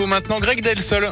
infos maintenant, Greg Delsol.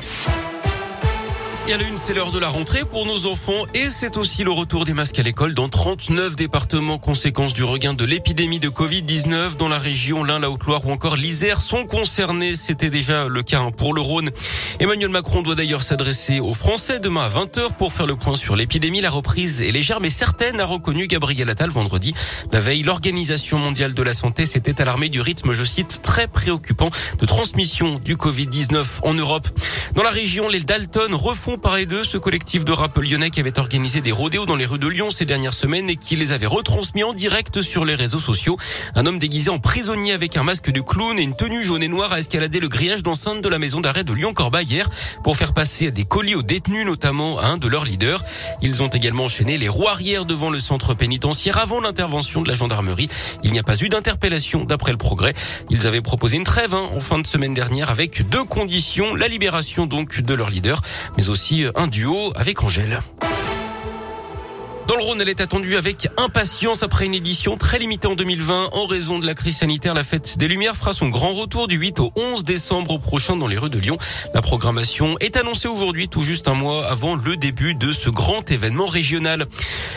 Et à la une, c'est l'heure de la rentrée pour nos enfants et c'est aussi le retour des masques à l'école dans 39 départements. Conséquence du regain de l'épidémie de Covid-19 dans la région, l'Ain, la Haute-Loire ou encore l'Isère sont concernés. C'était déjà le cas pour le Rhône. Emmanuel Macron doit d'ailleurs s'adresser aux Français demain à 20h pour faire le point sur l'épidémie. La reprise est légère mais certaine, a reconnu Gabriel Attal vendredi. La veille, l'Organisation Mondiale de la Santé s'était alarmée du rythme, je cite, très préoccupant de transmission du Covid-19 en Europe. Dans la région, les Dalton refont parler d'eux, ce collectif de rap lyonnais qui avait organisé des rodéos dans les rues de Lyon ces dernières semaines et qui les avait retransmis en direct sur les réseaux sociaux. Un homme déguisé en prisonnier avec un masque de clown et une tenue jaune et noire a escaladé le grillage d'enceinte de la maison d'arrêt de Lyon-Corbas hier pour faire passer des colis aux détenus, notamment à un de leurs leaders. Ils ont également enchaîné les roues arrière devant le centre pénitentiaire avant l'intervention de la gendarmerie. Il n'y a pas eu d'interpellation d'après le Progrès. Ils avaient proposé une trêve en fin de semaine dernière avec deux conditions, la libération donc de leur leader, mais aussi un duo avec Angèle. Dans le Rhône, elle est attendue avec impatience après une édition très limitée en 2020. En raison de la crise sanitaire, la Fête des Lumières fera son grand retour du 8 au 11 décembre prochain dans les rues de Lyon. La programmation est annoncée aujourd'hui, tout juste un mois avant le début de ce grand événement régional.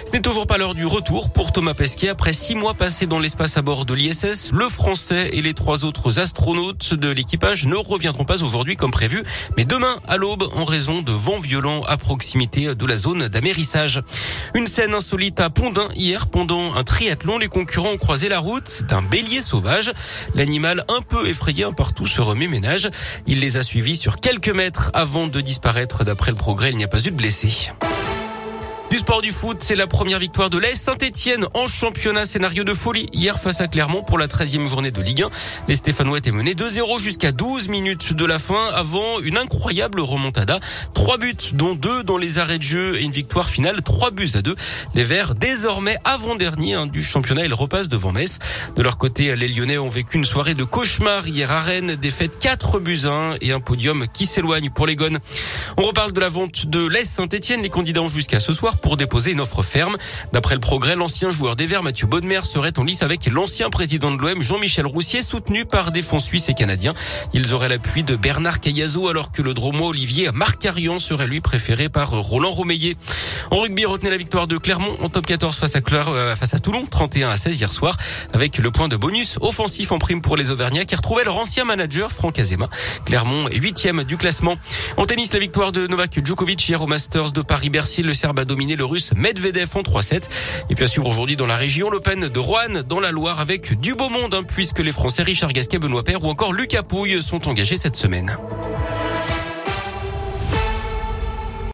Ce n'est toujours pas l'heure du retour pour Thomas Pesquet. Après 6 mois passés dans l'espace à bord de l'ISS, le Français et les 3 autres astronautes de l'équipage ne reviendront pas aujourd'hui comme prévu, mais demain à l'aube en raison de vents violents à proximité de la zone d'amérissage. Une scène insolite à Pont-de-L'Ain hier. Pendant un triathlon, les concurrents ont croisé la route d'un bélier sauvage. L'animal, un peu effrayé partout, se remet ménage. Il les a suivis sur quelques mètres avant de disparaître. D'après le Progrès, il n'y a pas eu de blessés. Du sport, du foot, c'est la première victoire de l'AS Saint-Etienne en championnat, scénario de folie hier face à Clermont pour la 13e journée de Ligue 1. Les Stéphanois étaient menés 2-0 jusqu'à 12 minutes de la fin avant une incroyable remontada. 3 buts, dont 2 dans les arrêts de jeu et une victoire finale 3-2. Les Verts, désormais avant-dernier du championnat, ils repassent devant Metz. De leur côté, les Lyonnais ont vécu une soirée de cauchemar hier à Rennes, défaite 4-1 et un podium qui s'éloigne pour les Gones. On reparle de la vente de l'AS Saint-Etienne. Les candidats ont jusqu'à ce soir pour déposer une offre ferme. D'après le Progrès, l'ancien joueur des Verts, Mathieu Bodmer, serait en lice avec l'ancien président de l'OM, Jean-Michel Roussier, soutenu par des fonds suisses et canadiens. Ils auraient l'appui de Bernard Caillazzo, alors que le Dromois Olivier Marcarian serait lui préféré par Roland Roméier. En rugby, retenez la victoire de Clermont en top 14 face à Toulon, 31-16 hier soir, avec le point de bonus offensif en prime pour les Auvergnats qui retrouvaient leur ancien manager, Franck Azema. Clermont est 8e du classement. En tennis, la victoire de Novak Djokovic hier au Masters de Paris-Bercy. Le Serbe a dominé le Russe Medvedev en 3-7. Et puis à suivre aujourd'hui dans la région, l'Open de Roanne dans la Loire avec du beau monde, puisque les Français Richard Gasquet, Benoît Paire ou encore Lucas Pouille sont engagés cette semaine.